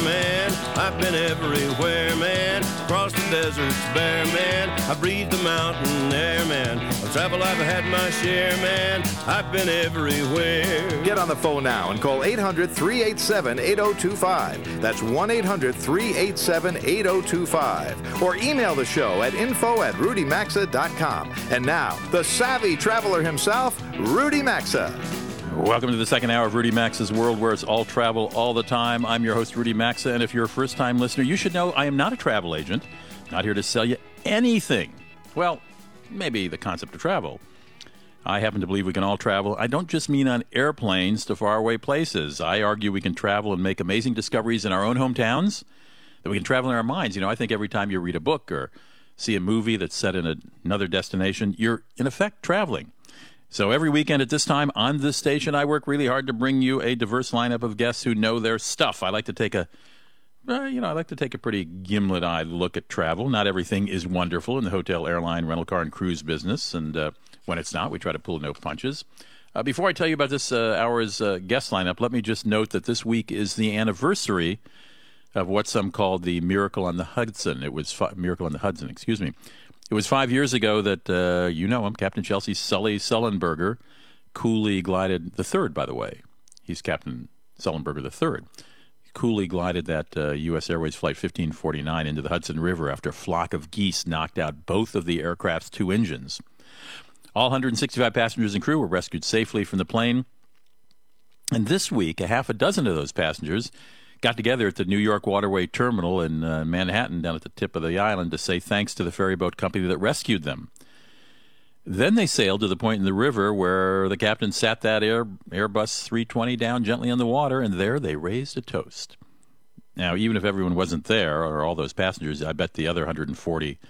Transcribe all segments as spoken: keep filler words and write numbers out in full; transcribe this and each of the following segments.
man. I've been everywhere, man. Across the deserts bare, man. I breathe the mountain air, man. I travel, I've had my share, man. I've been everywhere. Get on the phone now and call eight hundred, three eight seven, eight oh two five. That's one eight hundred, three eight seven, eight oh two five. Or email the show at info at rudy maxa dot com. And now, the savvy traveler himself, Rudy Maxa. Welcome to the second hour of Rudy Maxa's World, where it's all travel all the time. I'm your host, Rudy Maxa, and if you're a first-time listener, you should know I am not a travel agent. Not here to sell you anything. Well, maybe the concept of travel. I happen to believe we can all travel. I don't just mean on airplanes to faraway places. I argue we can travel and make amazing discoveries in our own hometowns, that we can travel in our minds. You know, I think every time you read a book or see a movie that's set in another destination, you're, in effect, traveling. So every weekend at this time on this station, I work really hard to bring you a diverse lineup of guests who know their stuff. I like to take a, uh, you know, I like to take a pretty gimlet-eyed look at travel. Not everything is wonderful in the hotel, airline, rental car, and cruise business. And uh, when it's not, we try to pull no punches. Uh, before I tell you about this uh, hour's uh, guest lineup, let me just note that this week is the anniversary of what some called the Miracle on the Hudson. It was fi- Miracle on the Hudson, excuse me. It was five years ago that, uh, you know him, Captain Chelsea Sully Sullenberger, coolly glided, the third, by the way. He's Captain Sullenberger the third. Coolly glided that uh, U S. Airways Flight fifteen forty-nine into the Hudson River after a flock of geese knocked out both of the aircraft's two engines. All one hundred sixty-five passengers and crew were rescued safely from the plane. And this week, a half a dozen of those passengers got together at the New York Waterway Terminal in uh, Manhattan, down at the tip of the island, to say thanks to the ferryboat company that rescued them. Then they sailed to the point in the river where the captain sat that Air, Airbus three twenty down gently on the water, and there they raised a toast. Now, even if everyone wasn't there, or all those passengers, I bet the other one hundred forty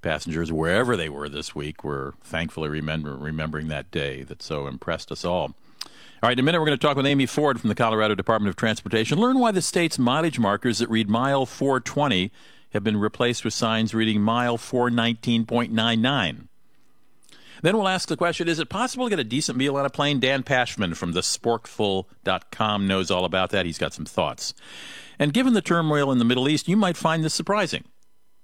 passengers, wherever they were this week, were thankfully remember, remembering that day that so impressed us all. All right, in a minute, we're going to talk with Amy Ford from the Colorado Department of Transportation. Learn why the state's mileage markers that read mile four twenty have been replaced with signs reading mile four nineteen point nine nine. Then we'll ask the question, is it possible to get a decent meal on a plane? Dan Pashman from the spork ful dot com knows all about that. He's got some thoughts. And given the turmoil in the Middle East, you might find this surprising,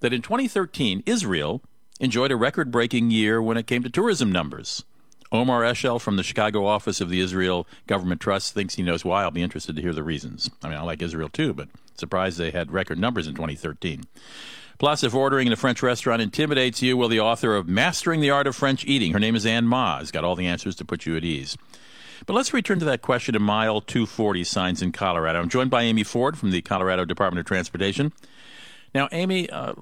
that in twenty thirteen, Israel enjoyed a record-breaking year when it came to tourism numbers. Omer Eshel from the Chicago office of the Israel Government Trust thinks he knows why. I'll be interested to hear the reasons. I mean, I like Israel too, but surprised they had record numbers in twenty thirteen. Plus, if ordering in a French restaurant intimidates you, well, the author of Mastering the Art of French Eating, her name is Anne Mah, has got all the answers to put you at ease. But let's return to that question of mile two forty signs in Colorado. I'm joined by Amy Ford from the Colorado Department of Transportation. Now, Amy, uh,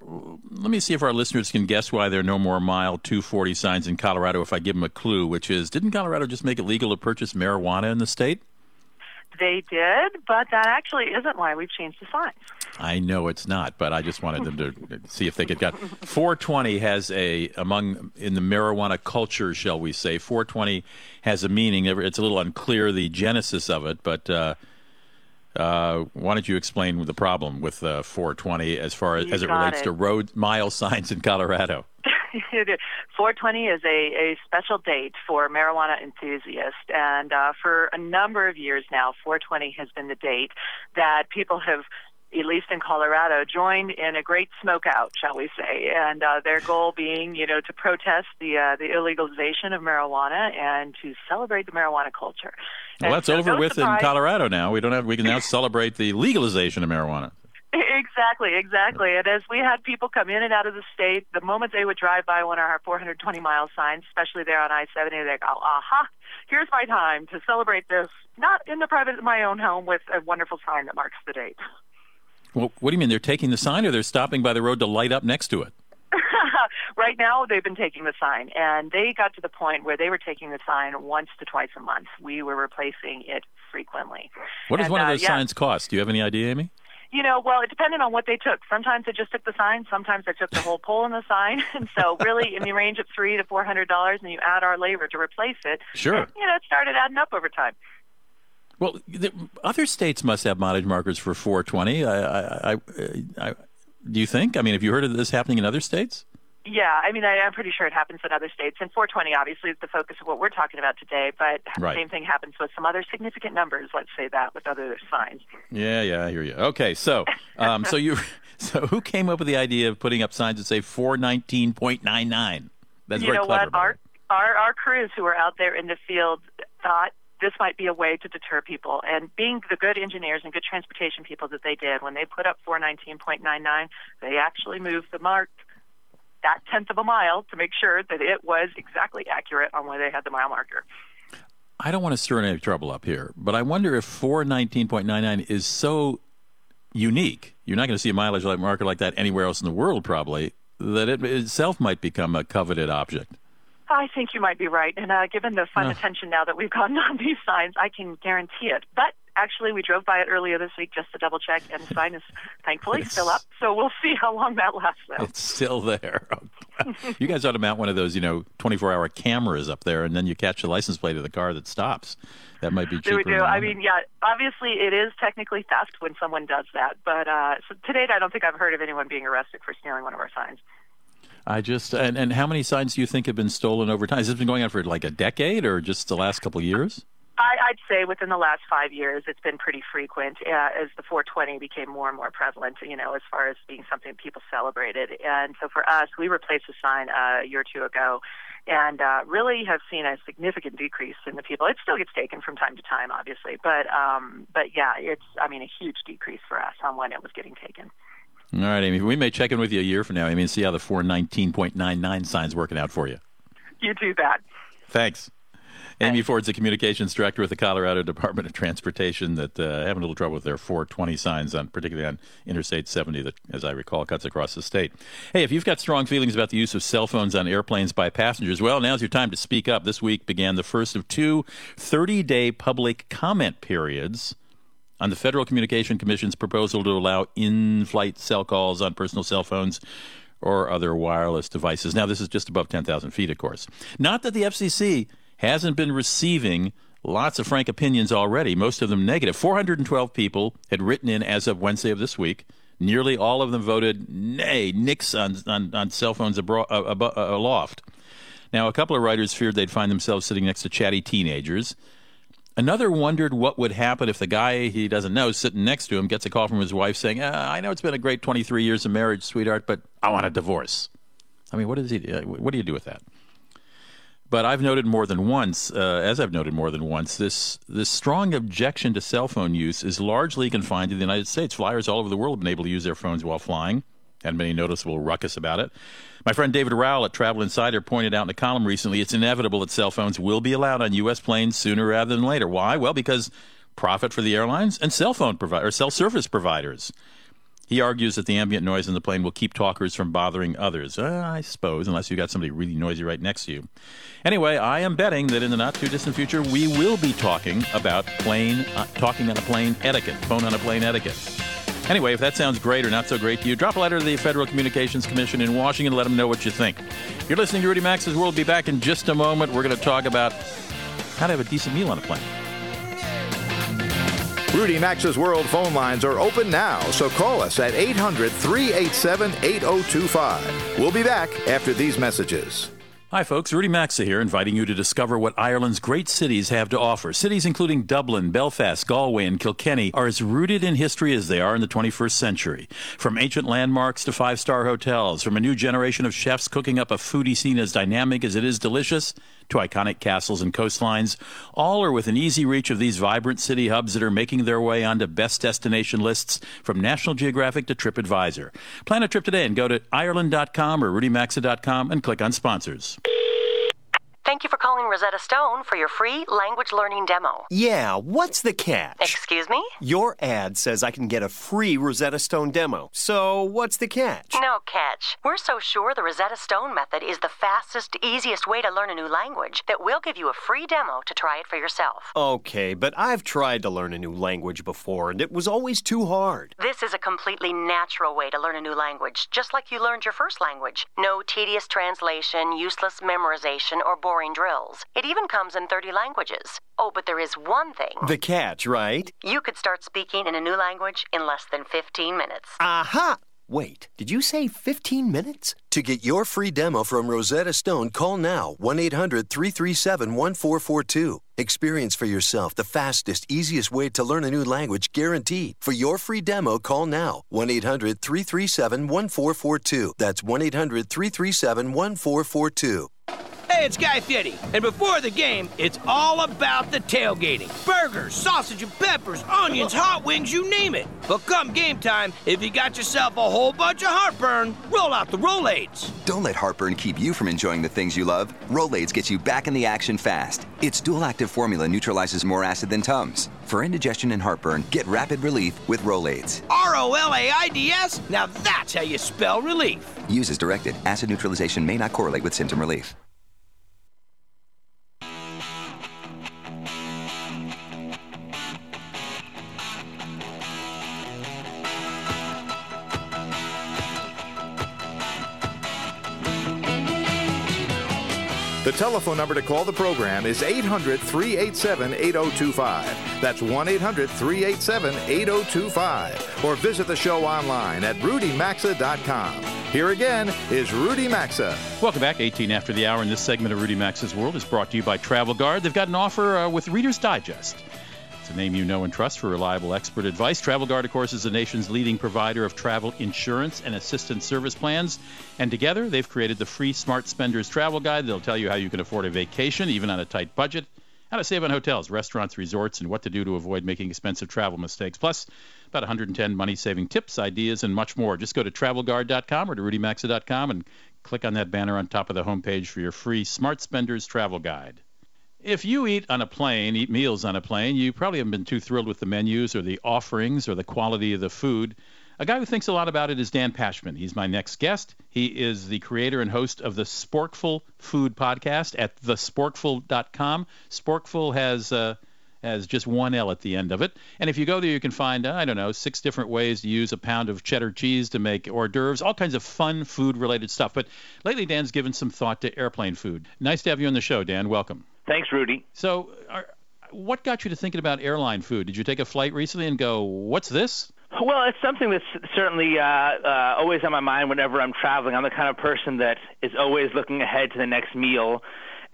let me see if our listeners can guess why there are no more mile two forty signs in Colorado if I give them a clue, which is, didn't Colorado just make it legal to purchase marijuana in the state? They did, but that actually isn't why we've changed the signs. I know it's not, but I just wanted them to see if they could get. four twenty has a, among, in the marijuana culture, shall we say, four twenty has a meaning. It's a little unclear, the genesis of it, but... Uh, Uh, why don't you explain the problem with uh, four twenty as far as, as it relates it. to road mile signs in Colorado? four twenty is a, a special date for marijuana enthusiasts, and uh, for a number of years now, four twenty has been the date that people have, at least in Colorado, joined in a great smokeout, shall we say, and uh, their goal being, you know, to protest the uh, the illegalization of marijuana and to celebrate the marijuana culture. Well, that's so over no with surprise. In Colorado now. We don't have. We can now celebrate the legalization of marijuana. Exactly, exactly. And as we had people come in and out of the state, the moment they would drive by one of our four twenty mile signs, especially there on I seventy, they go, aha, here's my time to celebrate this, not in the private of my own home, with a wonderful sign that marks the date. Well, what do you mean? They're taking the sign, or they're stopping by the road to light up next to it? Right now, they've been taking the sign, and they got to the point where they were taking the sign once to twice a month. We were replacing it frequently. What does and, one of those uh, yeah. signs cost? Do you have any idea, Amy? You know, well, it depended on what they took. Sometimes they just took the sign. Sometimes they took the whole pole in the sign. And so really in the range of three hundred to four hundred dollars, and you add our labor to replace it. Sure. And, you know, it started adding up over time. Well, the, other states must have mileage markers for four twenty. I, I, I, I, do you think? I mean, have you heard of this happening in other states? Yeah, I mean, I, I'm pretty sure it happens in other states. And four twenty, obviously, is the focus of what we're talking about today. But right. the same thing happens with some other significant numbers, let's say that, with other signs. Yeah, yeah, I hear you. Okay, so um, so you, so who came up with the idea of putting up signs that say four nineteen point nine nine? That's you very know clever. What? Our, our, our crews who were out there in the field thought this might be a way to deter people. And being the good engineers and good transportation people that they did, when they put up four nineteen point nine nine, they actually moved the mark that tenth of a mile to make sure that it was exactly accurate on where they had the mile marker. I don't want to stir any trouble up here, but I wonder if four nineteen point nine nine is so unique. You're not going to see a mileage marker like that anywhere else in the world, probably, that it itself might become a coveted object. I think you might be right. And uh, given the fun uh. attention now that we've gotten on these signs, I can guarantee it. But actually, we drove by it earlier this week just to double-check, and the sign is thankfully it's, still up, so we'll see how long that lasts, though. It's still there. You guys ought to mount one of those, you know, twenty-four hour cameras up there, and then you catch the license plate of the car that stops. That might be cheaper. We do. Than I mean, yeah, obviously it is technically theft when someone does that, but uh, so to date I don't think I've heard of anyone being arrested for stealing one of our signs. I just and, and how many signs do you think have been stolen over time? Has this been going on for like a decade or just the last couple of years? I'd say within the last five years, it's been pretty frequent uh, as the four twenty became more and more prevalent, you know, as far as being something people celebrated. And so for us, we replaced a sign uh, a year or two ago and uh, really have seen a significant decrease in the people. It still gets taken from time to time, obviously. But, um, but yeah, it's, I mean, a huge decrease for us on when it was getting taken. All right, Amy, we may check in with you a year from now, Amy, and see how the four nineteen point nine nine sign's working out for you. You do that. Thanks. Amy Ford's the communications director with the Colorado Department of Transportation that uh, having a little trouble with their four twenty signs, on particularly on Interstate seventy that, as I recall, cuts across the state. Hey, if you've got strong feelings about the use of cell phones on airplanes by passengers, well, now's your time to speak up. This week began the first of two thirty-day public comment periods on the Federal Communication Commission's proposal to allow in-flight cell calls on personal cell phones or other wireless devices. Now, this is just above ten thousand feet, of course. Not that the F C C hasn't been receiving lots of frank opinions already, most of them negative. four hundred twelve people had written in as of Wednesday of this week. Nearly all of them voted nay, nix on, on, on cell phones abro- ab- aloft. Now, a couple of writers feared they'd find themselves sitting next to chatty teenagers. Another wondered what would happen if the guy he doesn't know sitting next to him gets a call from his wife saying, uh, I know it's been a great twenty-three years of marriage, sweetheart, but I want a divorce. I mean, what does he? What do you do with that? But I've noted more than once, uh, as I've noted more than once, this this strong objection to cell phone use is largely confined to the United States. Flyers all over the world have been able to use their phones while flying. Hadn't been any noticeable ruckus about it. My friend David Rowell at Travel Insider pointed out in a column recently, it's inevitable that cell phones will be allowed on U S planes sooner rather than later. Why? Well, because profit for the airlines and cell phone provi- or cell service providers. He argues that the ambient noise in the plane will keep talkers from bothering others. Uh, I suppose, unless you've got somebody really noisy right next to you. Anyway, I am betting that in the not-too-distant future, we will be talking about plane uh, talking on a plane etiquette, phone on a plane etiquette. Anyway, if that sounds great or not so great to you, drop a letter to the Federal Communications Commission in Washington and let them know what you think. You're listening to Rudy Maxa's World. Be back in just a moment. We're going to talk about how to have a decent meal on a plane. Rudy Maxa's World phone lines are open now, so call us at eight hundred, three eight seven, eight oh two five. We'll be back after these messages. Hi, folks. Rudy Maxa here, inviting you to discover what Ireland's great cities have to offer. Cities including Dublin, Belfast, Galway, and Kilkenny are as rooted in history as they are in the twenty-first century. From ancient landmarks to five-star hotels, from a new generation of chefs cooking up a foodie scene as dynamic as it is delicious, to iconic castles and coastlines, all are within easy reach of these vibrant city hubs that are making their way onto best destination lists from National Geographic to TripAdvisor. Plan a trip today and go to Ireland dot com or Rudy Maxa dot com and click on Sponsors. Thank you for calling Rosetta Stone for your free language learning demo. Yeah, what's the catch? Excuse me? Your ad says I can get a free Rosetta Stone demo. So what's the catch? No catch. We're so sure the Rosetta Stone method is the fastest, easiest way to learn a new language that we'll give you a free demo to try it for yourself. Okay, but I've tried to learn a new language before, and it was always too hard. This is a completely natural way to learn a new language, just like you learned your first language. No tedious translation, useless memorization, or boring boring drills. It even comes in thirty languages. Oh, but there is one thing. The catch, right? You could start speaking in a new language in less than fifteen minutes. Aha! Wait, did you say fifteen minutes? To get your free demo from Rosetta Stone, call now, one eight hundred, three three seven, one four four two. Experience for yourself the fastest, easiest way to learn a new language, guaranteed. For your free demo, call now, one eight hundred, three three seven, one four four two. That's one eight hundred, three three seven, one four four two. Hey, it's Guy Fieri, and before the game, it's all about the tailgating. Burgers, sausage and peppers, onions, hot wings, you name it. But come game time, if you got yourself a whole bunch of heartburn, roll out the Rolaids. Don't let heartburn keep you from enjoying the things you love. Rolaids gets you back in the action fast. Its dual-active formula neutralizes more acid than Tums. For indigestion and heartburn, get rapid relief with Rolaids. R O L A I D S? Now that's how you spell relief. Use as directed. Acid neutralization may not correlate with symptom relief. The telephone number to call the program is eight hundred, three eight seven, eight oh two five. That's one eight hundred, three eight seven, eight oh two five. Or visit the show online at rudy maxa dot com. Here again is Rudy Maxa. Welcome back. eighteen after the hour, and this segment of Rudy Maxa's World is brought to you by Travel Guard. They've got an offer uh, with Reader's Digest. It's a name you know and trust for reliable expert advice. Travel Guard, of course, is the nation's leading provider of travel insurance and assistance service plans. And together, they've created the free Smart Spenders Travel Guide. They'll tell you how you can afford a vacation, even on a tight budget, how to save on hotels, restaurants, resorts, and what to do to avoid making expensive travel mistakes. Plus, about one hundred ten money-saving tips, ideas, and much more. Just go to travel guard dot com or to rudy maxa dot com and click on that banner on top of the homepage for your free Smart Spenders Travel Guide. If you eat on a plane, eat meals on a plane, you probably haven't been too thrilled with the menus or the offerings or the quality of the food. A guy who thinks a lot about it is Dan Pashman. He's my next guest. He is the creator and host of the Sporkful Food Podcast at the sporkful dot com. Sporkful has uh, has just one L at the end of it. And if you go there, you can find, I don't know, six different ways to use a pound of cheddar cheese to make hors d'oeuvres, all kinds of fun food-related stuff. But lately, Dan's given some thought to airplane food. Nice to have you on the show, Dan. Welcome. Thanks, Rudy. So are, what got you to thinking about airline food? Did you take a flight recently and go, what's this? Well, it's something that's certainly uh, uh, always on my mind whenever I'm traveling. I'm the kind of person that is always looking ahead to the next meal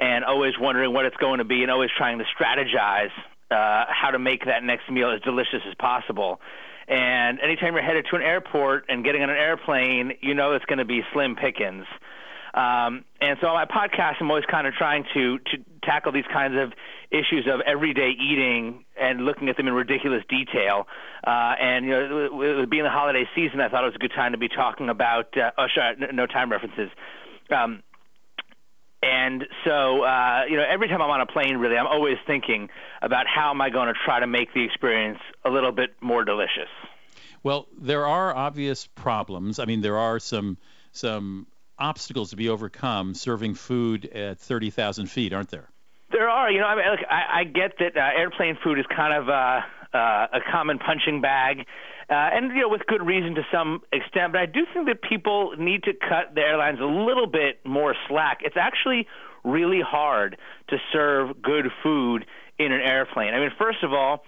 and always wondering what it's going to be and always trying to strategize uh, how to make that next meal as delicious as possible. And anytime you're headed to an airport and getting on an airplane, you know it's going to be slim pickings. Um, and so on my podcast, I'm always kind of trying to, to tackle these kinds of issues of everyday eating and looking at them in ridiculous detail. Uh, and, you know, being the holiday season, I thought it was a good time to be talking about uh, – oh, sorry, no time references. Um, and so, uh, you know, every time I'm on a plane, really, I'm always thinking about how am I going to try to make the experience a little bit more delicious. Well, there are obvious problems. I mean, there are some some – obstacles to be overcome serving food at thirty thousand feet, aren't there? There are. You know, I mean, look, I, I get that uh, airplane food is kind of uh, uh, a common punching bag, uh, and, you know, with good reason to some extent, but I do think that people need to cut the airlines a little bit more slack. It's actually really hard to serve good food in an airplane. I mean, first of all,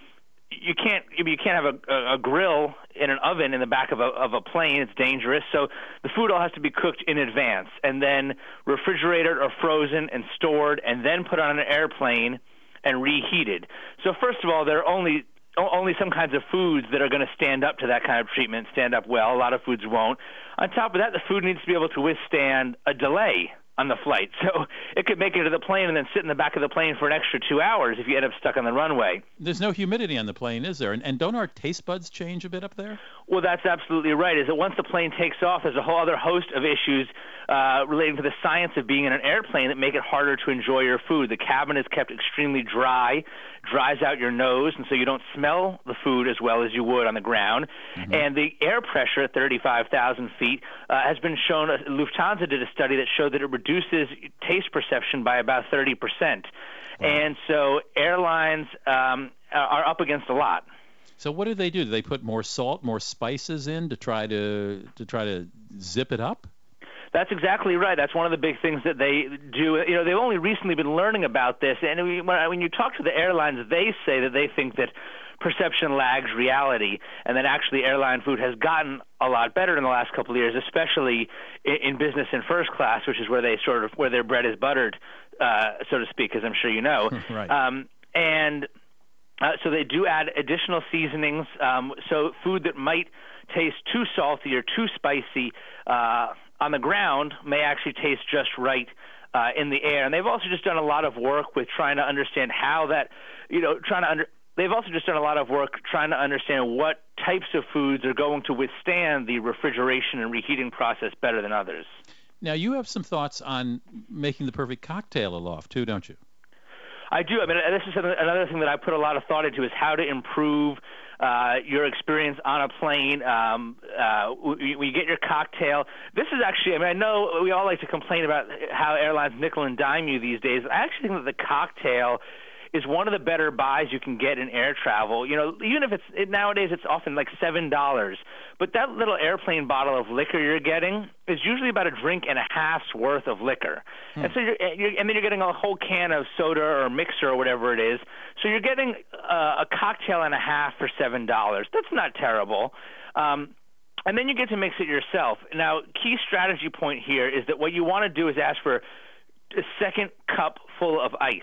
You can't you can't have a, a grill in an oven in the back of a of a plane. It's dangerous. So the food all has to be cooked in advance and then refrigerated or frozen and stored and then put on an airplane and reheated. So first of all, there are only only some kinds of foods that are going to stand up to that kind of treatment, stand up well. A lot of foods won't. On top of that, the food needs to be able to withstand a delay on the flight. So it could make it to the plane and then sit in the back of the plane for an extra two hours if you end up stuck on the runway. There's no humidity on the plane, is there? And, and don't our taste buds change a bit up there? Well, that's absolutely right. Is that once the plane takes off, there's a whole other host of issues uh, relating to the science of being in an airplane that make it harder to enjoy your food. The cabin is kept extremely dry, dries out your nose, and so you don't smell the food as well as you would on the ground. Mm-hmm. And the air pressure at thirty-five thousand feet uh, has been shown. Uh, Lufthansa did a study that showed that it reduced reduces taste perception by about thirty percent. Wow. And so airlines um, are up against a lot. So what do they do? Do they put more salt, more spices in to try to to try to zip it up? That's exactly right. That's one of the big things that they do. You know, they've only recently been learning about this. And when you talk to the airlines, they say that they think that perception lags reality, and that actually airline food has gotten a lot better in the last couple of years, especially in, in business and first class, which is where they sort of where their bread is buttered, uh, so to speak, as I'm sure you know. Right. Um, and uh, so they do add additional seasonings. Um, so food that might taste too salty or too spicy uh, on the ground may actually taste just right uh, in the air. And they've also just done a lot of work with trying to understand how that, you know, trying to under. They've also just done a lot of work trying to understand what types of foods are going to withstand the refrigeration and reheating process better than others. Now, you have some thoughts on making the perfect cocktail aloft, too, don't you? I do. I mean, this is another thing that I put a lot of thought into, is how to improve uh, your experience on a plane. Um, uh, when you get your cocktail, this is actually, I mean, I know we all like to complain about how airlines nickel and dime you these days. I actually think that the cocktail is one of the better buys you can get in air travel. You know, even if it's it, nowadays it's often like seven dollars, but that little airplane bottle of liquor you're getting is usually about a drink and a half's worth of liquor. Hmm. And so you're, you're, and then you're getting a whole can of soda or mixer or whatever it is. So you're getting uh, a cocktail and a half for seven dollars. That's not terrible. Um, and then you get to mix it yourself. Now, key strategy point here is that what you want to do is ask for a second cup full of ice.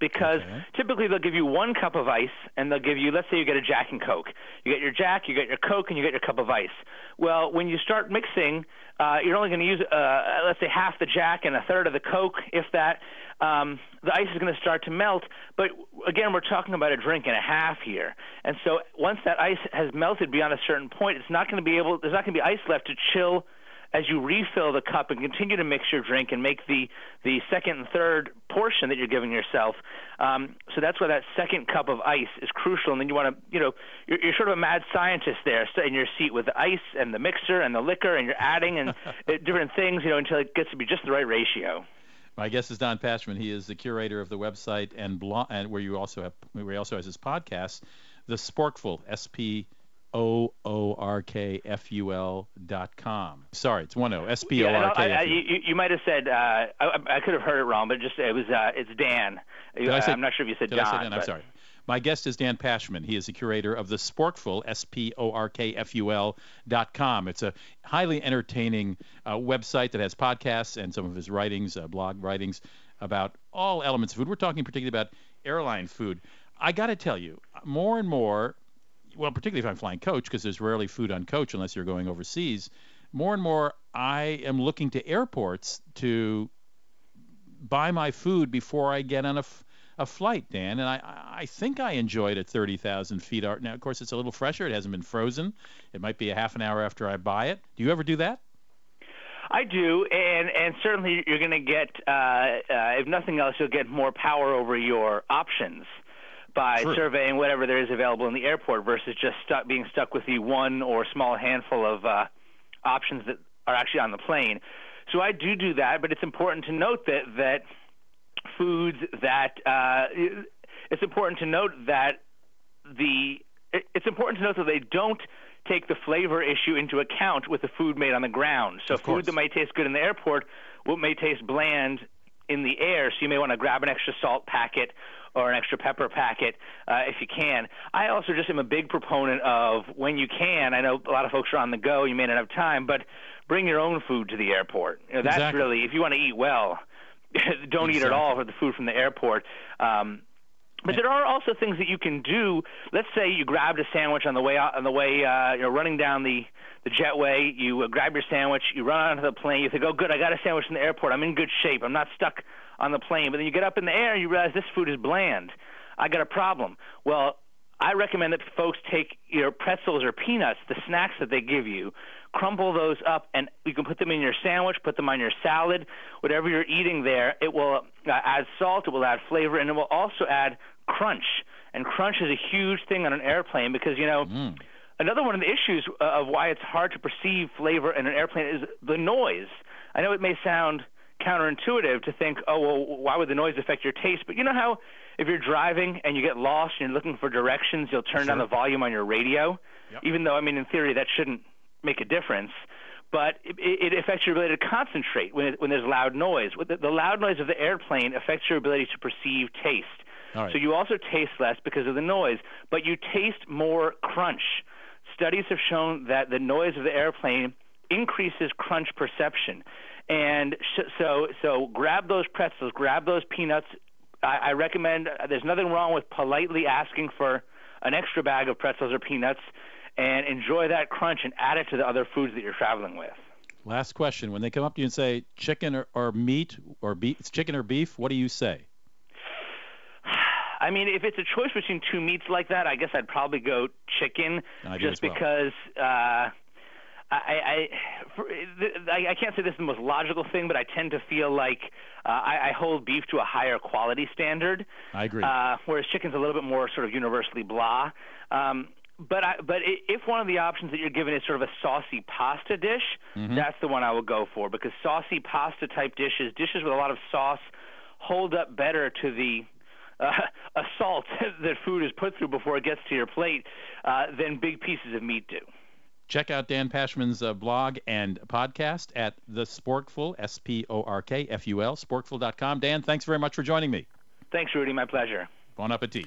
Because okay. typically they'll give you one cup of ice, and they'll give you, let's say you get a Jack and Coke. You get your Jack, you get your Coke, and you get your cup of ice. Well, when you start mixing, uh, you're only going to use, uh, let's say, half the Jack and a third of the Coke, if that. Um, the ice is going to start to melt. But, again, we're talking about a drink and a half here. And so once that ice has melted beyond a certain point, it's not going to be able, there's not going to be ice left to chill as you refill the cup and continue to mix your drink and make the, the second and third portion that you're giving yourself. Um, so that's why that second cup of ice is crucial. And then you want to, you know, you're, you're sort of a mad scientist there in your seat with the ice and the mixer and the liquor, and you're adding and different things, you know, until it gets to be just the right ratio. My guest is Dan Pashman. He is the curator of the website and blog, and where you also have, where he also has his podcast, The Sporkful, S P O O R K F U L dot com. Sorry, it's one O. S P O R K F U L. Yeah, you, you might have said, uh, I, I could have heard it wrong, but just it was uh, it's Dan. Did I say, I'm not sure if you said did Don. I say Dan? But... I'm sorry. My guest is Dan Pashman. He is the curator of The Sporkful, S P O R K F U L dot com. It's a highly entertaining uh, website that has podcasts and some of his writings, uh, blog writings about all elements of food. We're talking particularly about airline food. I got to tell you, more and more, well, particularly if I'm flying coach, because there's rarely food on coach unless you're going overseas, more and more I am looking to airports to buy my food before I get on a, f- a flight, Dan. And I, I think I enjoy it at thirty thousand feet. Now, of course, it's a little fresher. It hasn't been frozen. It might be a half an hour after I buy it. Do you ever do that? I do, and, and certainly you're going to get, uh, uh, if nothing else, you'll get more power over your options by True. surveying whatever there is available in the airport versus just stuck, being stuck with the one or small handful of uh, options that are actually on the plane. So I do do that, but it's important to note that that foods that uh, – it's important to note that the – it's important to note that they don't take the flavor issue into account with the food made on the ground. So food that might taste good in the airport well, may taste bland in the air, so you may want to grab an extra salt packet or an extra pepper packet uh, if you can. I also just am a big proponent of, when you can, I know a lot of folks are on the go, you may not have time, but bring your own food to the airport. You know, that's exactly. really, if you want to eat well, don't exactly. eat at all for the food from the airport. Um, but there are also things that you can do. Let's say you grabbed a sandwich on the way, on the way uh, you know, running down the, the jetway. You uh, grab your sandwich, you run onto the plane, you think, oh, good, I got a sandwich in the airport. I'm in good shape. I'm not stuck on the plane. But then you get up in the air and you realize this food is bland. I got a problem. Well, I recommend that folks take your pretzels or peanuts, the snacks that they give you, crumble those up, and you can put them in your sandwich, put them on your salad, whatever you're eating there. It will uh, add salt, it will add flavor, and it will also add crunch. And crunch is a huge thing on an airplane because, you know, mm. another one of the issues of why it's hard to perceive flavor in an airplane is the noise. I know it may sound counterintuitive to think, oh, well, why would the noise affect your taste? But you know how if you're driving and you get lost and you're looking for directions, you'll turn sure. down the volume on your radio, yep. even though, I mean, in theory, that shouldn't make a difference. But it, it affects your ability to concentrate when, it, when there's loud noise. The, the loud noise of the airplane affects your ability to perceive taste. All right. So you also taste less because of the noise, but you taste more crunch. Studies have shown that the noise of the airplane increases crunch perception. And sh- so so grab those pretzels, grab those peanuts. I, I recommend uh, – there's nothing wrong with politely asking for an extra bag of pretzels or peanuts and enjoy that crunch and add it to the other foods that you're traveling with. Last question. When they come up to you and say chicken or, or meat or beef, it's chicken or beef, what do you say? I mean, if it's a choice between two meats like that, I guess I'd probably go chicken just because well. – uh I, I I can't say this is the most logical thing, but I tend to feel like uh, I, I hold beef to a higher quality standard. I agree. Uh, whereas chicken's a little bit more sort of universally blah. Um, but I, but if one of the options that you're given is sort of a saucy pasta dish, mm-hmm. that's the one I will go for, because saucy pasta type dishes, dishes with a lot of sauce, hold up better to the uh, assault that food is put through before it gets to your plate uh, than big pieces of meat do. Check out Dan Pashman's uh, blog and podcast at thesporkful, S P O R K F U L, sporkful dot com. Dan, thanks very much for joining me. Thanks, Rudy. My pleasure. Bon appetit.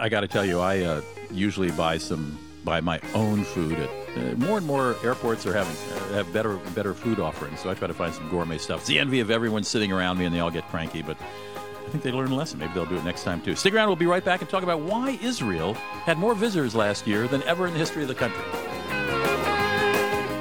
I got to tell you, I uh, usually buy some buy my own food. At, uh, more and more airports are having uh, have better better food offerings, so I try to find some gourmet stuff. It's the envy of everyone sitting around me, and they all get cranky, but I think they learned a lesson. Maybe they'll do it next time, too. Stick around. We'll be right back and talk about why Israel had more visitors last year than ever in the history of the country.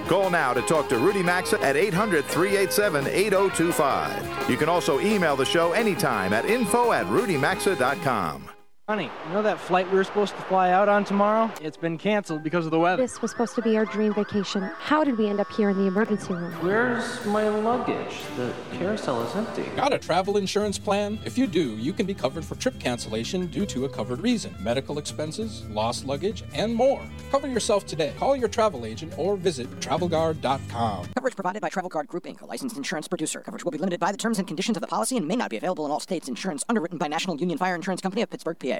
Call now to talk to Rudy Maxa at eight hundred, three eight seven, eight oh two five. You can also email the show anytime at info at rudy maxa dot com. Honey, you know that flight we were supposed to fly out on tomorrow? It's been canceled because of the weather. This was supposed to be our dream vacation. How did we end up here in the emergency room? Where's my luggage? The carousel is empty. Got a travel insurance plan? If you do, you can be covered for trip cancellation due to a covered reason, medical expenses, lost luggage, and more. Cover yourself today. Call your travel agent or visit travel guard dot com. Coverage provided by Travel Guard Group, Incorporated, a licensed insurance producer. Coverage will be limited by the terms and conditions of the policy and may not be available in all states. Insurance underwritten by National Union Fire Insurance Company of Pittsburgh, P A.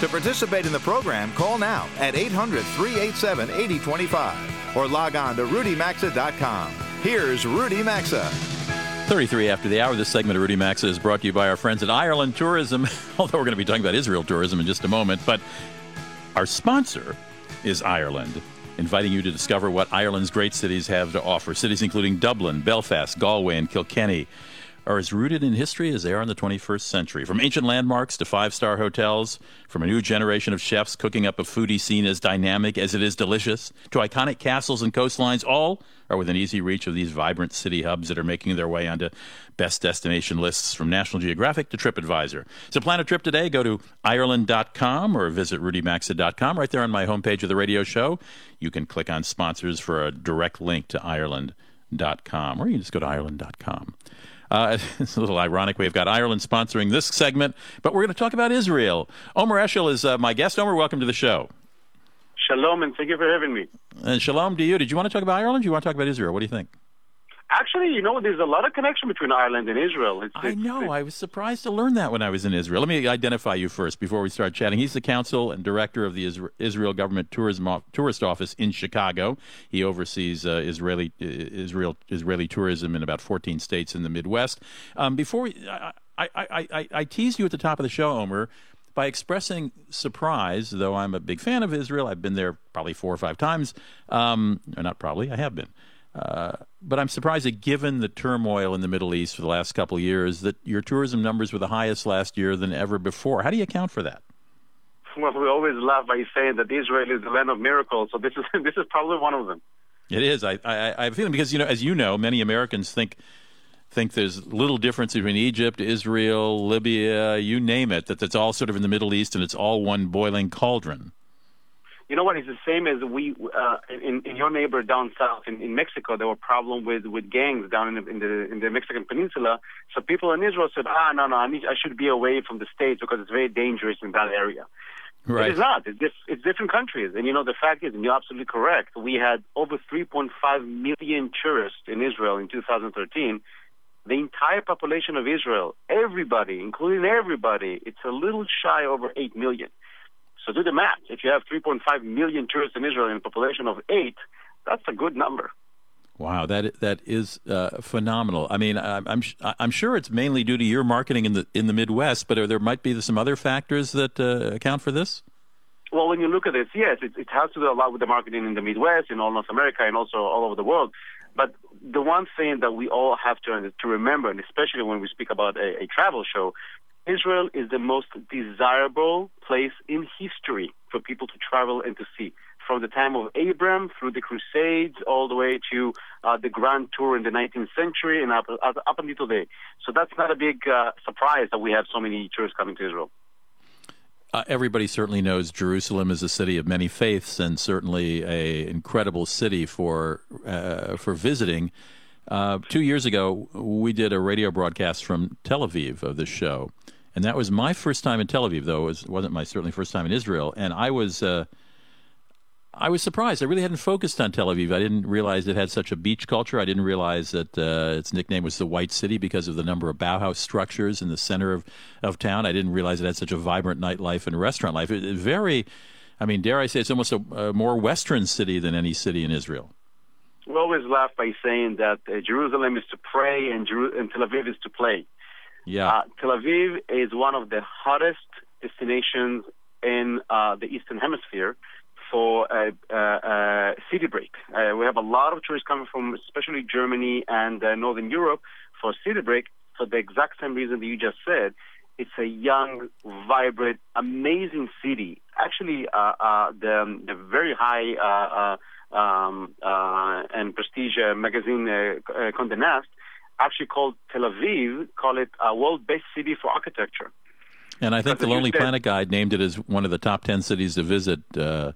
To participate in the program, call now at eight hundred, three eight seven, eight oh two five or log on to rudy maxa dot com. Here's Rudy Maxa. thirty-three after the hour, this segment of Rudy Maxa is brought to you by our friends at Ireland Tourism, although we're going to be talking about Israel tourism in just a moment. But our sponsor is Ireland, inviting you to discover what Ireland's great cities have to offer. Cities including Dublin, Belfast, Galway, and Kilkenny are as rooted in history as they are in the twenty-first century. From ancient landmarks to five-star hotels, from a new generation of chefs cooking up a foodie scene as dynamic as it is delicious, to iconic castles and coastlines, all are within easy reach of these vibrant city hubs that are making their way onto best destination lists from National Geographic to TripAdvisor. So plan a trip today. Go to Ireland dot com or visit rudy maxa dot com. Right there on my homepage of the radio show, you can click on sponsors for a direct link to Ireland dot com, or you can just go to Ireland dot com. Uh, it's a little ironic. We've got Ireland sponsoring this segment, but we're going to talk about Israel. Omer Eshel is uh, my guest. Omer, welcome to the show. Shalom, and thank you for having me. And shalom to you. Did you want to talk about Ireland or do you want to talk about Israel? What do you think? Actually, you know, there's a lot of connection between Ireland and Israel. It's, I it's, know. It's... I was surprised to learn that when I was in Israel. Let me identify you first before we start chatting. He's the counsel and director of the Israel Government Tourism Tourist Office in Chicago. He oversees uh, Israeli Israel Israeli tourism in about fourteen states in the Midwest. Um, before we, I, I, I, I, I teased you at the top of the show, Omer, by expressing surprise, though I'm a big fan of Israel. I've been there probably four or five times. Um, or not probably. I have been. Uh, but I'm surprised that given the turmoil in the Middle East for the last couple of years, that your tourism numbers were the highest last year than ever before. How do you account for that? Well, we always laugh by saying that Israel is the land of miracles, so this is this is probably one of them. It is. I, I, I have a feeling because, you know, as you know, many Americans think think there's little difference between Egypt, Israel, Libya, you name it, that that's all sort of in the Middle East and it's all one boiling cauldron. You know what? It's the same as we uh, in, in your neighbor down south in, in Mexico. There were problem with, with gangs down in the, in the in the Mexican Peninsula. So people in Israel said, "Ah, no, no, I need I should be away from the states because it's very dangerous in that area." Right. It is not. It's, just, it's different countries, and you know the fact is, and you're absolutely correct. We had over three point five million tourists in Israel in two thousand thirteen. The entire population of Israel, everybody, including everybody, it's a little shy over eight million. So do the math. If you have three point five million tourists in Israel in a population of eight, that's a good number. Wow, that that is uh, phenomenal. I mean, I'm, I'm I'm sure it's mainly due to your marketing in the in the Midwest, but are, there might be some other factors that uh, account for this. Well, when you look at this, yes, it, it has to do a lot with the marketing in the Midwest, in all North America, and also all over the world. But the one thing that we all have to to remember, and especially when we speak about a, a travel show. Israel is the most desirable place in history for people to travel and to see. From the time of Abraham through the Crusades all the way to uh, the Grand Tour in the nineteenth century and up, up, up until today. So that's not a big uh, surprise that we have so many tourists coming to Israel. Uh, everybody certainly knows Jerusalem is a city of many faiths and certainly an incredible city for uh, for visiting. Uh, two years ago, we did a radio broadcast from Tel Aviv of this show. And that was my first time in Tel Aviv, though. It was, wasn't my certainly first time in Israel. And I was uh, I was surprised. I really hadn't focused on Tel Aviv. I didn't realize it had such a beach culture. I didn't realize that uh, its nickname was the White City because of the number of Bauhaus structures in the center of, of town. I didn't realize it had such a vibrant nightlife and restaurant life. It, it very, I mean, dare I say, it's almost a, a more Western city than any city in Israel. We always laugh by saying that uh, Jerusalem is to pray and, Jeru- and Tel Aviv is to play. Yeah, uh, Tel Aviv is one of the hottest destinations in uh, the Eastern Hemisphere for a, a, a city break. Uh, we have a lot of tourists coming from, especially Germany and uh, Northern Europe, for city break for the exact same reason that you just said. It's a young, vibrant, amazing city. Actually, uh, uh, the, the very high uh, uh, um, uh, and prestige uh, magazine uh, uh, Condé Nast actually called Tel Aviv, call it a world best city for architecture. And I think the Lonely Planet Guide named it as one of the top ten cities to visit uh,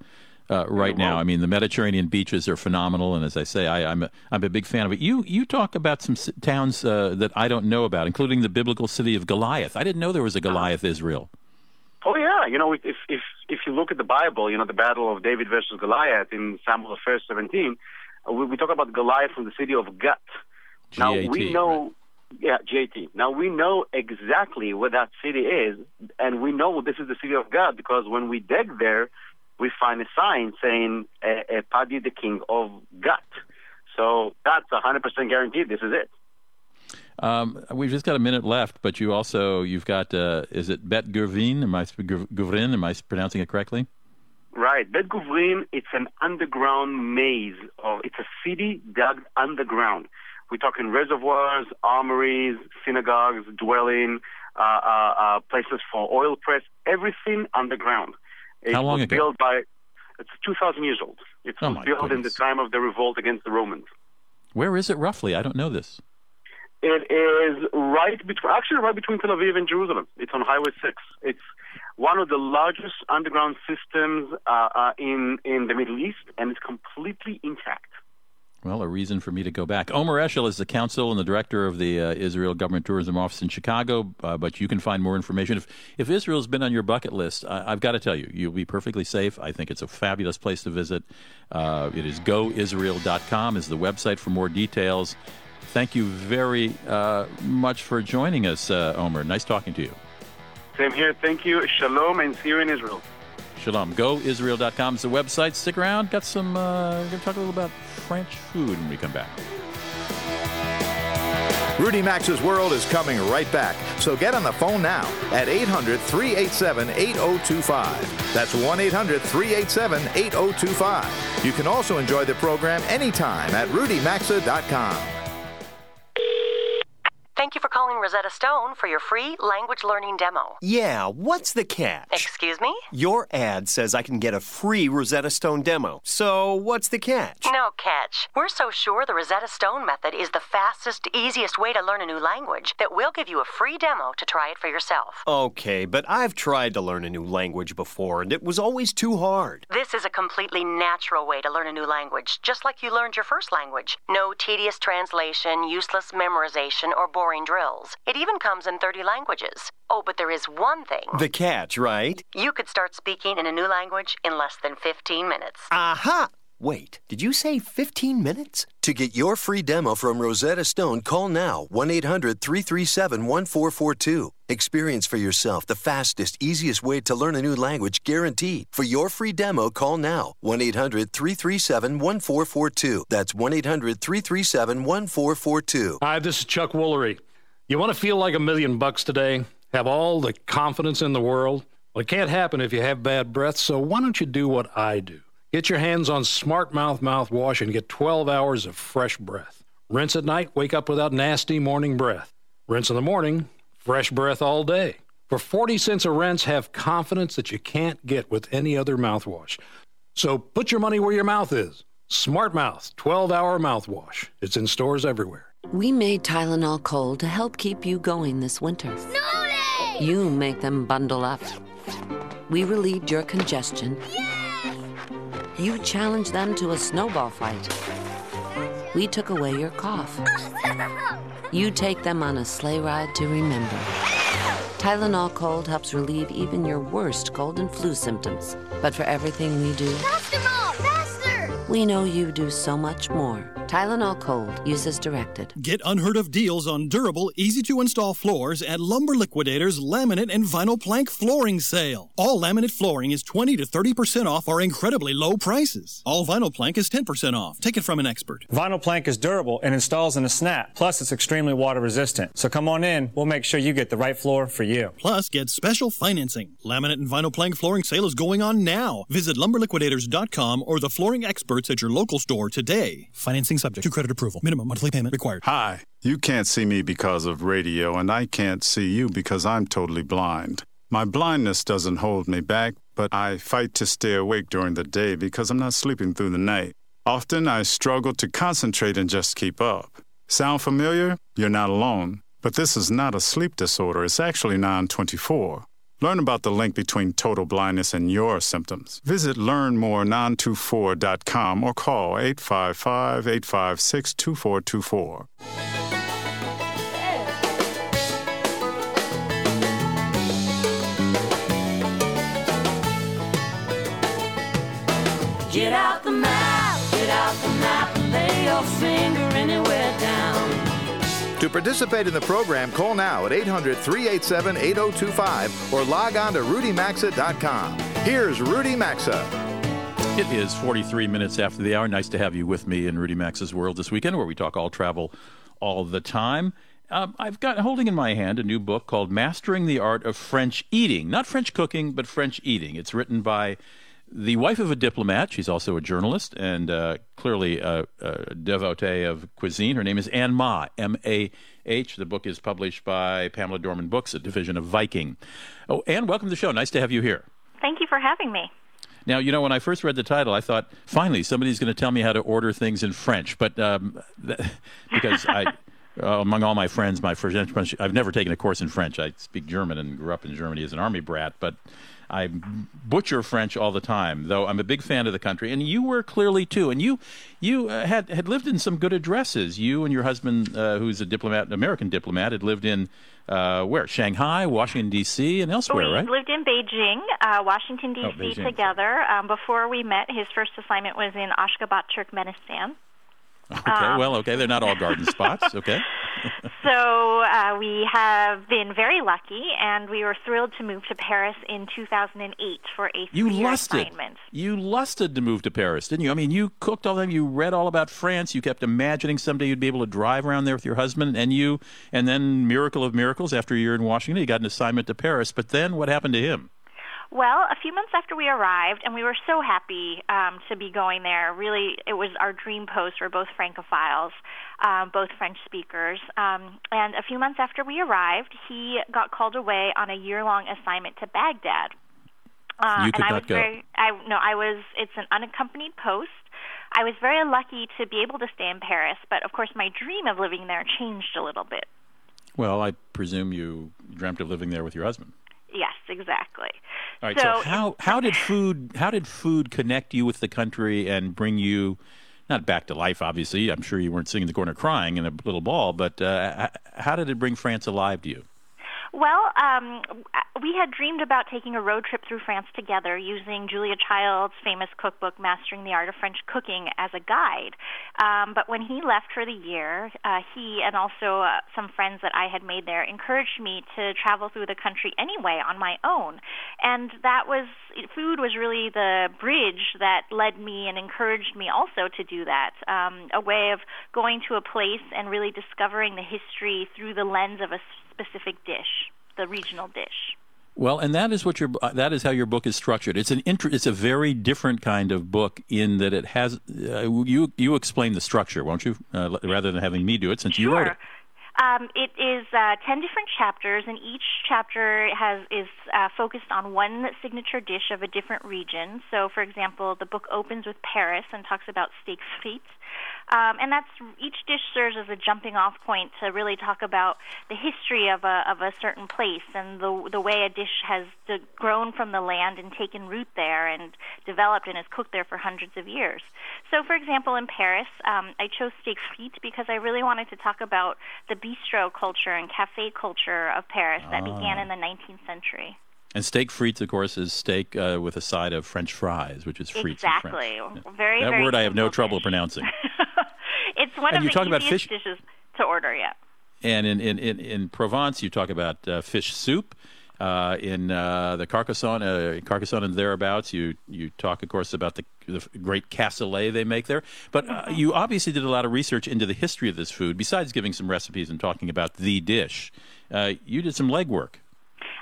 uh, right now. I mean, the Mediterranean beaches are phenomenal, and as I say, I, I'm, a, I'm a big fan of it. You you talk about some towns uh, that I don't know about, including the biblical city of Goliath. I didn't know there was a Goliath, Israel. Oh, yeah. You know, if if if you look at the Bible, you know, the battle of David versus Goliath in Samuel first seventeen, we, we talk about Goliath from the city of Gat. Now G A T, we know, right? yeah, G A T. Now we know exactly where that city is, and we know this is the city of God because when we dig there, we find a sign saying uh, "Padi, the King of Gat." So that's a hundred percent guaranteed. This is it. Um, we've just got a minute left, but you also you've got uh, is it Bet Guvrin? Am I Guvrin? Am I pronouncing it correctly? Right, Bet Guvrin. It's an underground maze. Of, it's a city dug underground. We're talking reservoirs, armories, synagogues, dwelling, uh, uh, uh, places for oil press, everything underground. It How long was ago? Built by, it's two thousand years old. It oh was built goodness. in the time of the revolt against the Romans. Where is it roughly? I don't know this. It is right between, actually right between Tel Aviv and Jerusalem. It's on Highway six. It's one of the largest underground systems uh, uh, in, in the Middle East, and it's completely intact. Well, a reason for me to go back. Omer Eshel is the counsel and the director of the uh, Israel Government Tourism Office in Chicago, uh, but you can find more information. If, if Israel's been on your bucket list, I, I've got to tell you, you'll be perfectly safe. I think it's a fabulous place to visit. Uh, it is Go Israel dot com is the website for more details. Thank you very uh, much for joining us, uh, Omer. Nice talking to you. Same here. Thank you. Shalom and see you in Israel. Shalom. Go Israel dot com is the website. Stick around. Got some, uh, we're going to talk a little about French food when we come back. Rudy Maxa's World is coming right back. So get on the phone now at eight hundred, three eight seven, eight oh two five. That's one eight hundred, three eight seven, eight oh two five. You can also enjoy the program anytime at Rudy Maxa dot com. Thank you for calling Rosetta Stone for your free language learning demo. Yeah, what's the catch? Excuse me? Your ad says I can get a free Rosetta Stone demo. So what's the catch? No catch. We're so sure the Rosetta Stone method is the fastest, easiest way to learn a new language that we'll give you a free demo to try it for yourself. Okay, but I've tried to learn a new language before, and it was always too hard. This is a completely natural way to learn a new language, just like you learned your first language. No tedious translation, useless memorization, or boring drills. It even comes in thirty languages. Oh, but there is one thing. The catch, right? You could start speaking in a new language in less than fifteen minutes. Aha! Wait, did you say fifteen minutes? To get your free demo from Rosetta Stone, call now, one eight hundred, three three seven, one four four two. Experience for yourself the fastest, easiest way to learn a new language, guaranteed. For your free demo, call now, one eight hundred, three three seven, one four four two. That's one eight hundred, three three seven, one four four two. Hi, this is Chuck Woolery. You want to feel like a million bucks today? Have all the confidence in the world? Well, it can't happen if you have bad breath, so why don't you do what I do? Get your hands on Smart Mouth mouthwash and get twelve hours of fresh breath. Rinse at night, wake up without nasty morning breath. Rinse in the morning, fresh breath all day. For forty cents a rinse, have confidence that you can't get with any other mouthwash. So put your money where your mouth is. Smart Mouth twelve-hour mouthwash. It's in stores everywhere. We made Tylenol Cold to help keep you going this winter. Snow day! You make them bundle up. We relieved your congestion. Yeah! You challenged them to a snowball fight. We took away your cough. You take them on a sleigh ride to remember. Tylenol Cold helps relieve even your worst cold and flu symptoms. But for everything we do, faster, Mom! Faster! We know you do so much more. Tylenol Cold. Use as directed. Get unheard of deals on durable, easy-to-install floors at Lumber Liquidator's Laminate and Vinyl Plank Flooring Sale. All laminate flooring is twenty to thirty percent off our incredibly low prices. All vinyl plank is ten percent off. Take it from an expert. Vinyl plank is durable and installs in a snap. Plus, it's extremely water-resistant. So come on in. We'll make sure you get the right floor for you. Plus, get special financing. Laminate and Vinyl Plank Flooring Sale is going on now. Visit Lumber Liquidators dot com or the flooring experts at your local store today. Financing subject to credit approval. Minimum monthly payment required. Hi, you can't see me because of radio, and I can't see you because I'm totally blind. My blindness doesn't hold me back, but I fight to stay awake during the day because I'm not sleeping through the night. Often I struggle to concentrate and just keep up. Sound familiar? You're not alone. But this is not a sleep disorder. It's actually non twenty-four. Learn about the link between total blindness and your symptoms. Visit learn more non twenty-four dot com or call eight five five, eight five six, two four two four. Get out the map, get out the map, and lay your finger anywhere down. To participate in the program, call now at eight hundred, three eight seven, eight oh two five or log on to Rudy Maxa dot com. Here's Rudy Maxa. It is forty-three minutes after the hour. Nice to have you with me in Rudy Maxa's World this weekend, where we talk all travel all the time. Um, I've got holding in my hand a new book called Mastering the Art of French Eating. Not French cooking, but French eating. It's written by the wife of a diplomat. She's also a journalist and uh, clearly a, a devotee of cuisine. Her name is Anne Mah, M A H. The book is published by Pamela Dorman Books, a division of Viking. Oh, Anne, welcome to the show. Nice to have you here. Thank you for having me. Now, you know, when I first read the title, I thought, finally, somebody's going to tell me how to order things in French. But um, th- because I... Uh, among all my friends, my French, French, I've never taken a course in French. I speak German and grew up in Germany as an army brat, but I butcher French all the time, though I'm a big fan of the country. And you were clearly, too. And you you uh, had, had lived in some good addresses. You and your husband, uh, who's a diplomat, an American diplomat, had lived in, uh, where? Shanghai, Washington, D C, and elsewhere, we right? We lived in Beijing, uh, Washington, D C, oh, Beijing. together. Um, before we met, his first assignment was in Ashgabat, Turkmenistan. Okay, well, okay, they're not all garden spots, okay. So uh, we have been very lucky, and we were thrilled to move to Paris in two thousand eight for a three-year assignment. You lusted to move to Paris, didn't you? I mean, you cooked all the time, you read all about France, you kept imagining someday you'd be able to drive around there with your husband, and you, and then, miracle of miracles, after a year in Washington, you got an assignment to Paris, but then what happened to him? Well, a few months after we arrived, and we were so happy um, to be going there. Really, it was our dream post. We're both Francophiles, um, both French speakers. Um, and a few months after we arrived, he got called away on a year-long assignment to Baghdad. Uh, you could and I not was go. Very, I, no, I was. It's an unaccompanied post. I was very lucky to be able to stay in Paris, but of course, my dream of living there changed a little bit. Well, I presume you dreamt of living there with your husband. Yes, exactly. All right. So, so how how did food how did food connect you with the country and bring you not back to life? Obviously, I'm sure you weren't sitting in the corner crying in a little ball, but uh, how did it bring France alive to you? Well, um, we had dreamed about taking a road trip through France together using Julia Child's famous cookbook, Mastering the Art of French Cooking, as a guide. Um, but when he left for the year, uh, he and also uh, some friends that I had made there encouraged me to travel through the country anyway on my own. And that was, food was really the bridge that led me and encouraged me also to do that, um, a way of going to a place and really discovering the history through the lens of a specific dish, the regional dish. Well, and that is what your uh, that is how your book is structured. It's an inter- it's a very different kind of book in that it has uh, you you explain the structure, won't you? Uh, rather than having me do it, since sure. you wrote it. Um, it is uh, ten different chapters, and each chapter has is uh, focused on one signature dish of a different region. So, for example, the book opens with Paris and talks about steak frites. Um, and that's each dish serves as a jumping-off point to really talk about the history of a of a certain place and the the way a dish has de- grown from the land and taken root there and developed and is cooked there for hundreds of years. So, for example, in Paris, um, I chose steak frites because I really wanted to talk about the bistro culture and cafe culture of Paris that ah. began in the nineteenth century. And steak frites, of course, is steak uh, with a side of French fries, which is frites exactly. in French. Exactly. Yeah. Very, that very word I have no dish. trouble pronouncing. It's one and of the easiest fish... dishes to order, yeah. And in, in, in, in Provence, you talk about uh, fish soup. Uh, in uh, the Carcassonne, uh, Carcassonne and thereabouts, you, you talk, of course, about the, the great cassoulet they make there. But uh, mm-hmm. you obviously did a lot of research into the history of this food, besides giving some recipes and talking about the dish. Uh, you did some legwork.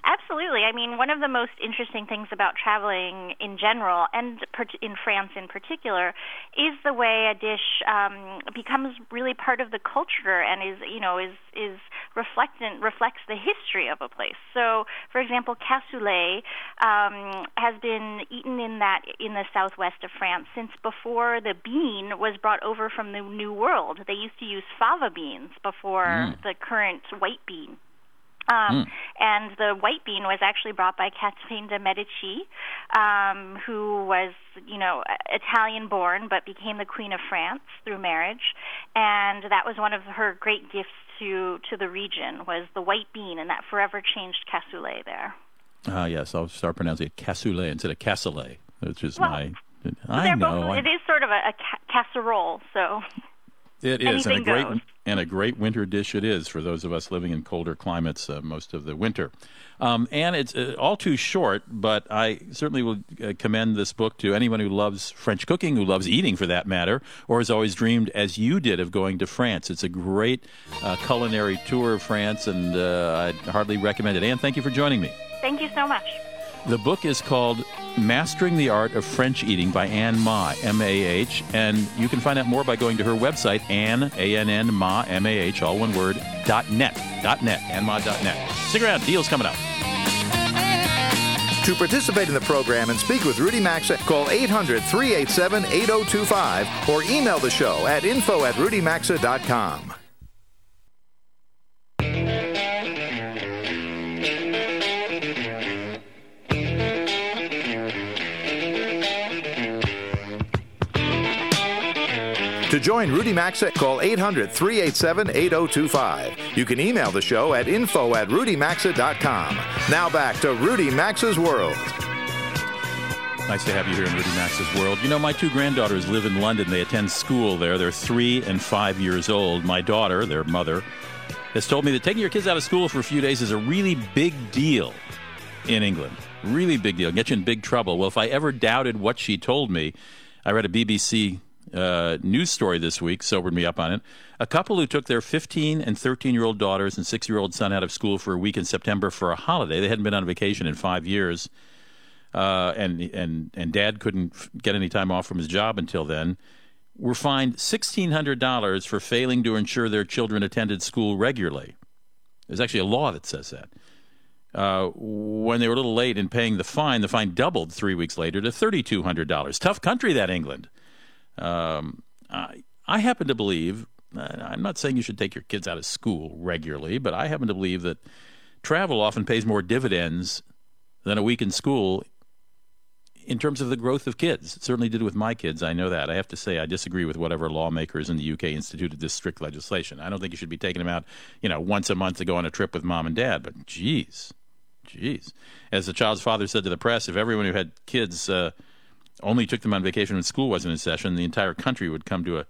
Absolutely. I mean, one of the most interesting things about traveling in general, and in France in particular, is the way a dish um, becomes really part of the culture and is, you know, is is reflectant reflects the history of a place. So, for example, cassoulet um, has been eaten in that in the southwest of France since before the bean was brought over from the New World. They used to use fava beans before mm. the current white bean. Um, mm. And the white bean was actually brought by Catherine de' Medici, um, who was, you know, Italian-born but became the Queen of France through marriage. And that was one of her great gifts to, to the region, was the white bean, and that forever changed cassoulet there. Ah, uh, yes, I'll start pronouncing it cassoulet instead of cassoulet, which is well, my... I know. Both, I... It is sort of a, a ca- casserole, so... It is, and a great goes. and a great winter dish it is for those of us living in colder climates uh, most of the winter. Um, and it's uh, all too short, but I certainly will uh, commend this book to anyone who loves French cooking, who loves eating for that matter, or has always dreamed, as you did, of going to France. It's a great uh, culinary tour of France, and uh, I hardly recommend it. Anne, thank you for joining me. Thank you so much. The book is called Mastering the Art of French Eating by Anne Mah, M A H, and you can find out more by going to her website, Anne, A N N, Mah, M A H, all one word, dot net, dot net, anne mah dot net. Stick around. Deal's coming up. To participate in the program and speak with Rudy Maxa, call eight hundred, three eight seven, eight oh two five or email the show at info at rudy maxa dot com. To join Rudy Maxa, call eight hundred, three eight seven, eight oh two five. You can email the show at info at rudy maxa dot com. Now back to Rudy Maxa's World. Nice to have you here in Rudy Maxa's World. You know, my two granddaughters live in London. They attend school there. They're three and five years old. My daughter, their mother, has told me that taking your kids out of school for a few days is a really big deal in England. Really big deal. Get you in big trouble. Well, if I ever doubted what she told me, I read a B B C Uh, news story this week, sobered me up on it. A couple who took their fifteen and thirteen-year-old daughters and six-year-old son out of school for a week in September for a holiday. They hadn't been on vacation in five years. uh, and and and Dad couldn't get any time off from his job until then, were fined sixteen hundred dollars for failing to ensure their children attended school regularly. There's actually a law that says that. Uh, when they were a little late in paying the fine, the fine doubled three weeks later to thirty-two hundred dollars. Tough country, that England. Um, I, I happen to believe, I'm not saying you should take your kids out of school regularly, but I happen to believe that travel often pays more dividends than a week in school in terms of the growth of kids. It certainly did with my kids, I know that. I have to say I disagree with whatever lawmakers in the U K instituted this strict legislation. I don't think you should be taking them out, you know, once a month to go on a trip with mom and dad, but geez. Jeez. As the child's father said to the press, if everyone who had kids uh, only took them on vacation when school wasn't in session, the entire country would come to a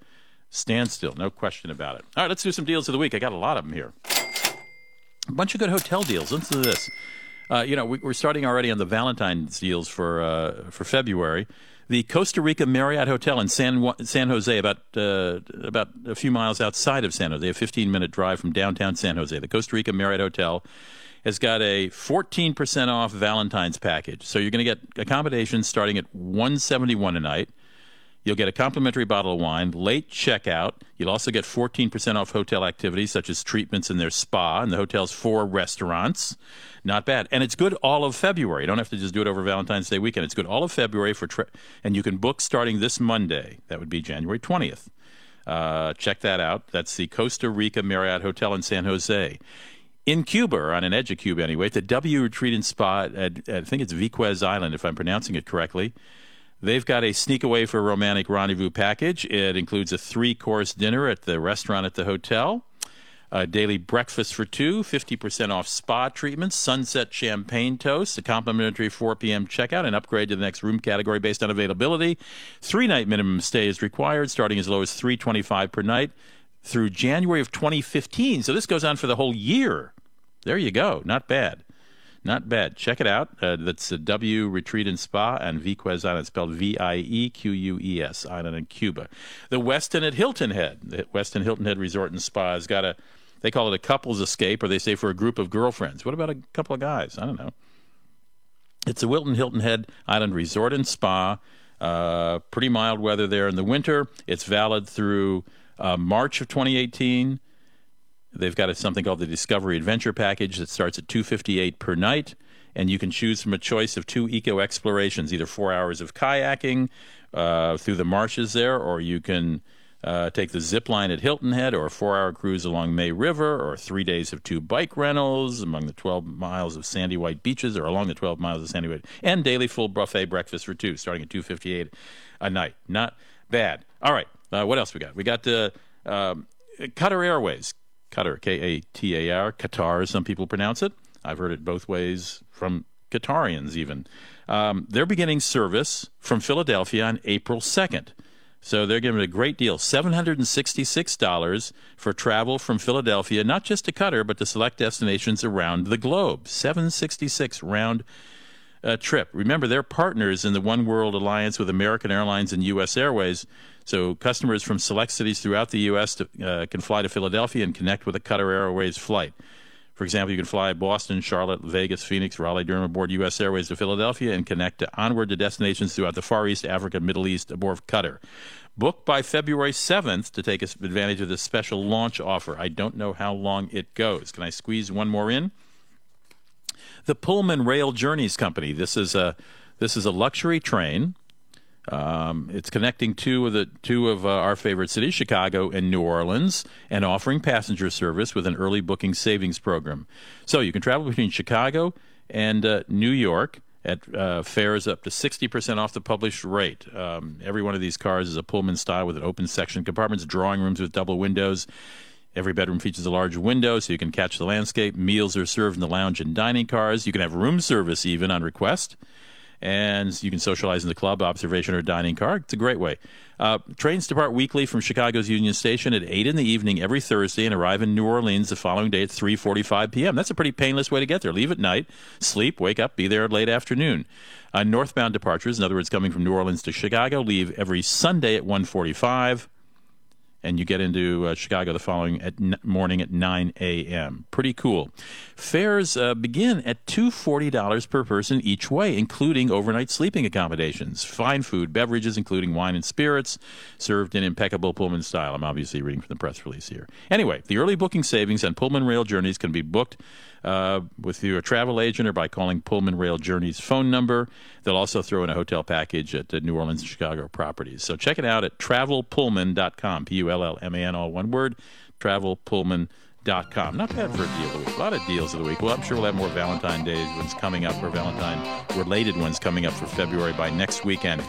standstill. No question about it. All right, let's do some deals of the week. I got a lot of them here. A bunch of good hotel deals. Listen to this. Uh, you know, we, we're starting already on the Valentine's deals for uh, for February. The Costa Rica Marriott Hotel in San San Jose, about uh, about a few miles outside of San Jose, a fifteen-minute drive from downtown San Jose. The Costa Rica Marriott Hotel has got a fourteen percent off Valentine's package. So you're going to get accommodations starting at one hundred seventy-one dollars a night. You'll get a complimentary bottle of wine, late checkout. You'll also get fourteen percent off hotel activities such as treatments in their spa and the hotel's four restaurants. Not bad. And it's good all of February. You don't have to just do it over Valentine's Day weekend. It's good all of February for tra- and you can book starting this Monday. That would be January twentieth. Uh, check that out. That's the Costa Rica Marriott Hotel in San Jose. In Cuba, or on an EduCube anyway, at the W Retreat and Spa, at, at, I think it's Vieques Island, if I'm pronouncing it correctly. They've got a sneak away for a romantic rendezvous package. It includes a three-course dinner at the restaurant at the hotel, a daily breakfast for two, fifty percent off spa treatments, sunset champagne toast, a complimentary four p.m. checkout, an upgrade to the next room category based on availability. Three-night minimum stay is required, starting as low as three hundred twenty-five dollars per night through January of twenty fifteen. So this goes on for the whole year. There you go. Not bad. Not bad. Check it out. Uh, that's a W Retreat and Spa and Vieques Island, spelled V I E Q U E S, island in Cuba. The Westin at Hilton Head, the Westin Hilton Head Resort and Spa has got a, they call it a couple's escape, or they say for a group of girlfriends. What about a couple of guys? I don't know. It's a Wilton Hilton Head Island Resort and Spa. Uh, pretty mild weather there in the winter. It's valid through uh, March of twenty eighteen. They've got something called the Discovery Adventure Package that starts at two hundred fifty-eight dollars per night, and you can choose from a choice of two eco explorations, either four hours of kayaking uh, through the marshes there, or you can uh, take the zip line at Hilton Head, or a four-hour cruise along May River, or three days of two bike rentals among the twelve miles of sandy white beaches, or along the twelve miles of sandy white, and daily full buffet breakfast for two, starting at two hundred fifty-eight dollars a night. Not bad. All right, uh, what else we got? We got the uh, um, Qatar Airways. Qatar, K A T A R, Qatar, as some people pronounce it. I've heard it both ways from Qatarians even. Um, they're beginning service from Philadelphia on April second. So they're giving it a great deal, seven hundred sixty-six dollars for travel from Philadelphia, not just to Qatar, but to select destinations around the globe. seven hundred sixty-six dollars round uh, trip. Remember, they're partners in the One World Alliance with American Airlines and U S. Airways. So customers from select cities throughout the U S to, uh, can fly to Philadelphia and connect with a Qatar Airways flight. For example, you can fly Boston, Charlotte, Vegas, Phoenix, Raleigh-Durham aboard U S. Airways to Philadelphia and connect to onward to destinations throughout the Far East, Africa, Middle East, aboard Qatar. Book by February seventh to take advantage of this special launch offer. I don't know how long it goes. Can I squeeze one more in? The Pullman Rail Journeys Company. This is a this is a luxury train. Um, it's connecting two of the two of uh, our favorite cities, Chicago and New Orleans, and offering passenger service with an early booking savings program. So you can travel between Chicago and uh, New York at uh, fares up to sixty percent off the published rate. Um, every one of these cars is a Pullman style with an open section compartments, drawing rooms with double windows. Every bedroom features a large window so you can catch the landscape. Meals are served in the lounge and dining cars. You can have room service even on request. And you can socialize in the club, observation, or dining car. It's a great way. Uh, trains depart weekly from Chicago's Union Station at eight in the evening every Thursday and arrive in New Orleans the following day at three forty-five p.m. That's a pretty painless way to get there. Leave at night, sleep, wake up, be there late afternoon. Uh, northbound departures, in other words, coming from New Orleans to Chicago, leave every Sunday at one forty-five and you get into uh, Chicago the following at n- morning at nine a.m. Pretty cool. Fares uh, begin at two hundred forty dollars per person each way, including overnight sleeping accommodations, fine food, beverages, including wine and spirits, served in impeccable Pullman style. I'm obviously reading from the press release here. Anyway, the early booking savings on Pullman Rail Journeys can be booked uh, with your travel agent or by calling Pullman Rail Journeys' phone number. They'll also throw in a hotel package at the New Orleans and Chicago properties. So check it out at travel pullman dot com, P U L L M A N, all one word, travel pullman dot com. Not bad for a deal of the week. A lot of deals of the week. Well, I'm sure we'll have more Valentine Days ones coming up, or Valentine-related ones coming up for February by next weekend.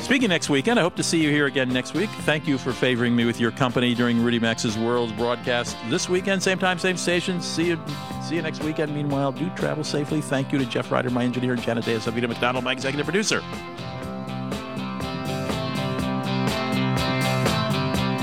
Speaking of next weekend, I hope to see you here again next week. Thank you for favoring me with your company during Rudy Max's World broadcast this weekend. Same time, same station. See you see you next weekend. Meanwhile, do travel safely. Thank you to Jeff Ryder, my engineer, and Janet Day, Savita McDonald, my executive producer.